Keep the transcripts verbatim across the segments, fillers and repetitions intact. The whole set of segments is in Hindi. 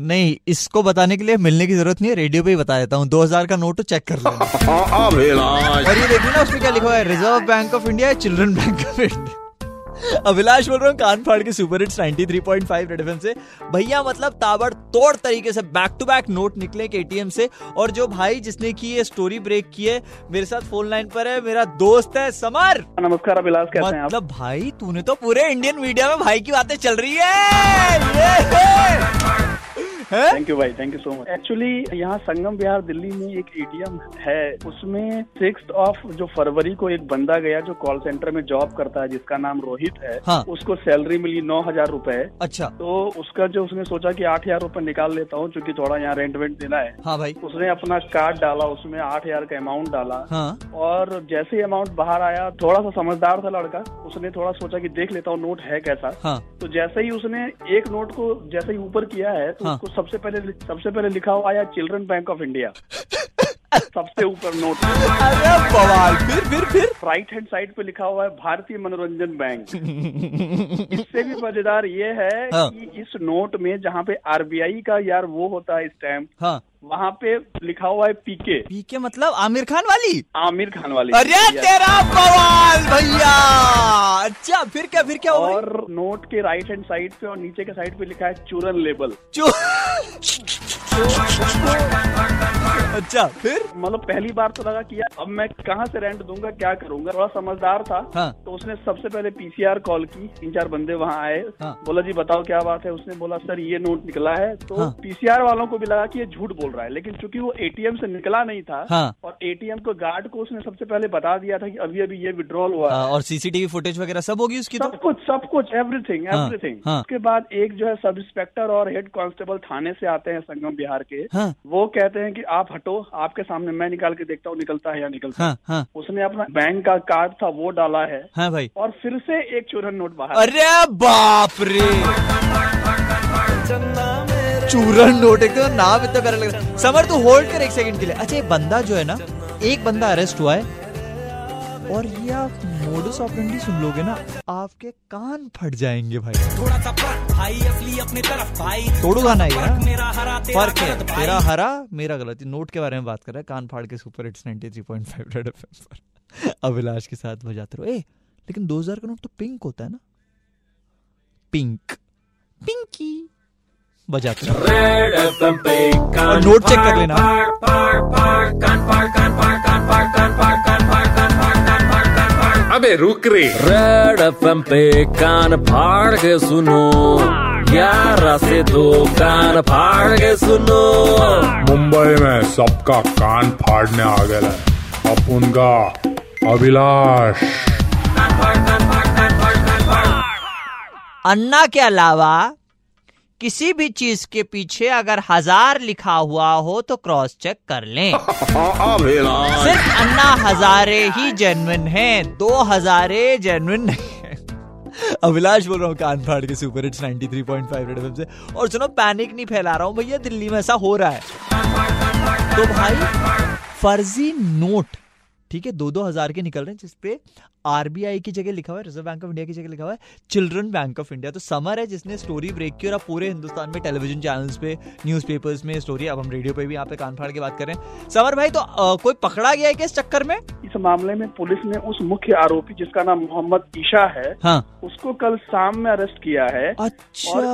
नहीं, इसको बताने के लिए मिलने की जरूरत नहीं है, रेडियो पे ही बता देता हूँ। दो हज़ार का नोट चेक कर लेना। और ये देखिए ना, उसमें क्या लिखा है, Reserve Bank of India, Children bank of India. Abhilash बोल रहा हूँ कानफाड़ के सुपर हिट्स तिरानवे पॉइंट पाँच रेड एफएम से। भैया मतलब ताबड़तोड़ तरीके से बैक टू बैक नोट निकले एटीएम से। और जो भाई जिसने की ये स्टोरी ब्रेक की है, मेरे साथ फोन लाइन पर है, मेरा दोस्त है समर। नमस्कार अभिलाष, कैसे मतलब हैं आप? मतलब भाई तूने तो पूरे इंडियन मीडिया में भाई की बातें चल रही है। थैंक यू भाई, thank you so much. Actually यहाँ संगम विहार दिल्ली में एक एटीएम है, उसमें सिक्स्थ ऑफ जो फरवरी को एक बंदा गया जो कॉल सेंटर में जॉब करता है, जिसका नाम रोहित है। हाँ। उसको सैलरी मिली नौ हजार रूपए। अच्छा। तो उसका जो उसने सोचा कि आठ हजार रूपए निकाल लेता हूँ, क्योंकि थोड़ा यहाँ रेंट वेंट देना है। हाँ भाई। उसने अपना कार्ड डाला, उसमें आठ हजार का अमाउंट डाला। हाँ। और जैसे अमाउंट बाहर आया, थोड़ा सा समझदार था लड़का, उसने थोड़ा सोचा कि देख लेता हूँ नोट है कैसा। हाँ। तो जैसे ही उसने एक नोट को जैसे ही ऊपर किया है, तो उसको सबसे पहले सबसे पहले लिखा हुआ आया चिल्ड्रन बैंक ऑफ इंडिया सबसे ऊपर नोट। अरे बवाल। फिर फिर फिर राइट हैंड साइड पे लिखा हुआ है भारतीय मनोरंजन बैंक। इससे भी मजेदार ये है कि इस नोट में जहाँ पे आरबीआई का यार वो होता है स्टैम्प, हाँ, वहाँ पे लिखा हुआ है पीके। पीके मतलब आमिर खान वाली। आमिर खान वाली। अरे तेरा बवाल भैया। अच्छा फिर क्या फिर क्या हुआ? और नोट के राइट हैंड साइड पे और नीचे के साइड पे लिखा है चूरन लेबल। अच्छा फिर मतलब पहली बार तो लगा कि अब मैं कहाँ से रेंट दूंगा, क्या करूंगा। थोड़ा समझदार था। हाँ। तो उसने सबसे पहले पीसीआर कॉल की, तीन चार बंदे वहाँ आए। हाँ। बोला जी बताओ क्या बात है। उसने बोला सर ये नोट निकला है। तो हाँ। पीसीआर वालों को भी लगा कि ये झूठ बोल रहा है, लेकिन चूंकि वो एटीएम से निकला नहीं था। हाँ। और एटीएम को गार्ड को उसने सबसे पहले बता दिया था कि अभी अभी ये विड्रॉल हुआ। हाँ, और सीसीटीवी फुटेज वगैरह सब होगी उसकी, सब कुछ सब कुछ एवरीथिंग एवरीथिंग। उसके बाद एक जो है सब इंस्पेक्टर और हेड कांस्टेबल थाने से आते हैं संगम बिहार के। वो कहते हैं कि आप तो आपके सामने मैं निकाल के देखता हूँ निकलता है या निकलता है। हाँ, हाँ। उसने अपना बैंक का कार्ड था वो डाला है। हाँ भाई। और फिर से एक चूरन नोट बाहर। अरे बाप रे, चूरन नोट, एक तो नाम इतना प्यारा लग रहा है। समर तू होल्ड कर एक सेकंड के लिए। अच्छा ये बंदा जो है ना, एक बंदा अरेस्ट हुआ है, और ये आप मोडस ऑपरेंडी सुन लोगे ना, आपके कान फट जाएंगे भाई। थोड़ा सा फर्क भाई, असली अपने तरफ भाई, तोड़ू गाना ये फर्क है। तेरा हरा मेरा गलत, नोट के बारे में बात कर रहा है कान फाड़ के सुपर हिट्स तिरानवे पॉइंट पाँच रेड एफएम पर अभिलाष के साथ बजाते रहो। ए लेकिन दो हज़ार का नोट तो पिंक होता है ना, पिंक पिंकी बजाते रहो, नोट चेक कर लेना। अबे रुक रे, रेड एफएम पे कान फाड़ के सुनो, ग्यारह से दो कान फाड़ के सुनो। मुंबई में सबका कान फाड़ने आ गया है, अब उनका अभिलाष अन्ना के अलावा किसी भी चीज के पीछे अगर हजार लिखा हुआ हो तो क्रॉस चेक कर लें। सिर्फ अन्ना हजारे ही जेन्युइन हैं, दो हजारे जेन्युइन नहीं है। अभिलाष बोल रहा हूँ कान फाड़ के सुपर हिट्स तिरानवे पॉइंट पाँच रेड एफएम से। और सुनो, पैनिक नहीं फैला रहा हूँ भैया, दिल्ली में ऐसा हो रहा है। तो भाई फर्जी नोट, ठीक है, दो दो हजार के निकल रहे हैं, जिसपे आरबीआई की जगह लिखा हुआ है, रिजर्व बैंक ऑफ इंडिया की जगह लिखा हुआ है चिल्ड्रन बैंक ऑफ इंडिया। तो समर है जिसने स्टोरी ब्रेक की, और आप पूरे हिंदुस्तान में टेलीविजन चैनल्स पे, न्यूज़पेपर्स में स्टोरी, अब हम रेडियो पे भी यहाँ पे कान फाड़ के बात कर रहे हैं। समर भाई तो आ, कोई पकड़ा गया है क्या इस चक्कर में? इस मामले में पुलिस ने उस मुख्य आरोपी जिसका नाम मोहम्मद ईशा है, हाँ, उसको कल शाम में अरेस्ट किया है। अच्छा। और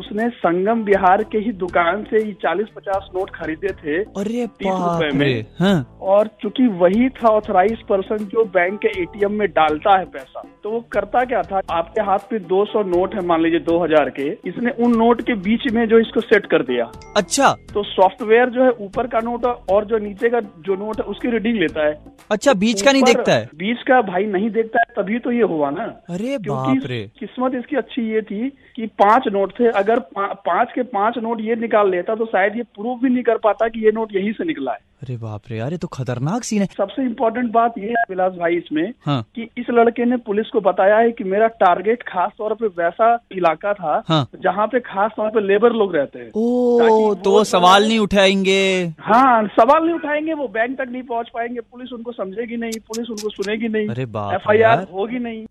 उसने संगम बिहार के ही दुकान से ही चालीस पचास नोट खरीदे थे तीस रुपए में। हाँ। और चूंकि वही था ऑथराइज्ड पर्सन जो बैंक के एटीएम में डालता है पैसा। तो वो करता क्या था, आपके हाथ पे दो सौ नोट है, मान लीजिए दो हज़ार के, इसने उन नोट के बीच में जो इसको सेट कर दिया। अच्छा। तो सॉफ्टवेयर जो है ऊपर का नोट और जो नीचे का जो नोट है उसकी रीडिंग लेता है। अच्छा, बीच का नहीं देखता है? बीच का भाई नहीं देखता है, तभी तो ये हुआ ना। अरे बाप रे। किस्मत इसकी अच्छी ये थी कि पांच नोट थे, अगर पा, पांच के पांच नोट ये निकाल लेता तो शायद ये प्रूव भी नहीं कर पाता कि ये नोट यहीं से निकला है। अरे बाप रे, अरे तो खतरनाक सीन है। सबसे इम्पोर्टेंट बात ये है विलास भाई इसमें, हाँ, कि इस लड़के ने पुलिस को बताया है कि मेरा टारगेट खास तौर पे वैसा इलाका था, हाँ, जहाँ पे खास तौर पे लेबर लोग रहते हैं। ओ, तो वो सवाल नहीं उठाएंगे। हाँ, सवाल नहीं उठाएंगे, वो बैंक तक नहीं पहुँच पाएंगे, पुलिस उनको समझेगी नहीं, पुलिस उनको सुनेगी नहीं, एफ आई आर होगी नहीं।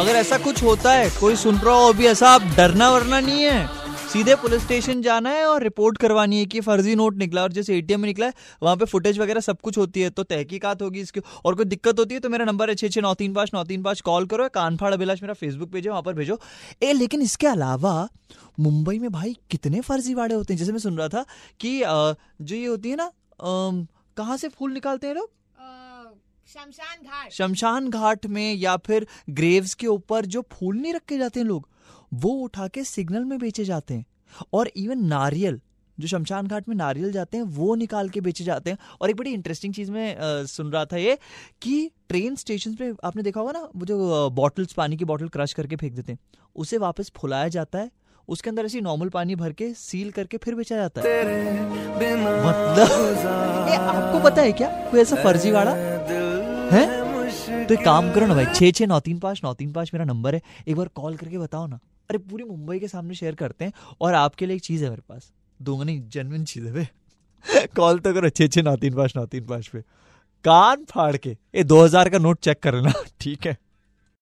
अगर ऐसा कुछ होता है, कोई सुन रहा हो अभी, ऐसा आप डरना वरना नहीं है, सीधे पुलिस स्टेशन जाना है और रिपोर्ट करवानी है कि फर्जी नोट निकला और जैसे एटीएम में निकला है, वहाँ पे फुटेज वगैरह सब कुछ होती है, तो तहकीकात होगी इसकी। और कोई दिक्कत होती है तो मेरा नंबर है छः छः नौ तीन पाँच नौ तीन पाँच कॉल करो, कानफाड़ अभिलाष मेरा फेसबुक पेज है, वहाँ पर भेजो। ए लेकिन इसके अलावा मुंबई में भाई कितने फर्जीवाड़े होते हैं। जैसे मैं सुन रहा था कि जो ये होती है ना, कहाँ से फूल निकालते हैं लोग, शमशान घाट, शमशान घाट में या फिर ग्रेव्स के ऊपर जो फूल नहीं रखे जाते हैं लोग, वो उठा के सिग्नल में बेचे जाते हैं। और इवन नारियल, जो शमशान घाट में नारियल जाते हैं वो निकाल के बेचे जाते हैं। और एक बड़ी इंटरेस्टिंग चीज़ मैं आ, सुन रहा था ये कि ट्रेन स्टेशन पे आपने देखा होगा ना, वो जो बॉटल्स, पानी की बॉटल क्रश करके फेंक देते हैं, उसे वापस फुलाया जाता है, उसके अंदर ऐसी नॉर्मल पानी भर के सील करके फिर बेचा जाता है। मतलब ये आपको पता है क्या, कोई ऐसा फर्जीवाड़ा है? तो एक काम करो ना भाई, छः छः नौ तीन पाँच नौ तीन पाँच मेरा नंबर है, एक बार कॉल करके बताओ ना। अरे पूरी मुंबई के सामने शेयर करते हैं। और आपके लिए एक चीज़ है मेरे पास, दूंगा जेन्युइन चीज़ है भाई कॉल तो करो छः छः नौ तीन पाँच नौ तीन पाँच पे, कान फाड़ के ये दो हज़ार का नोट चेक कर लेना, ठीक है।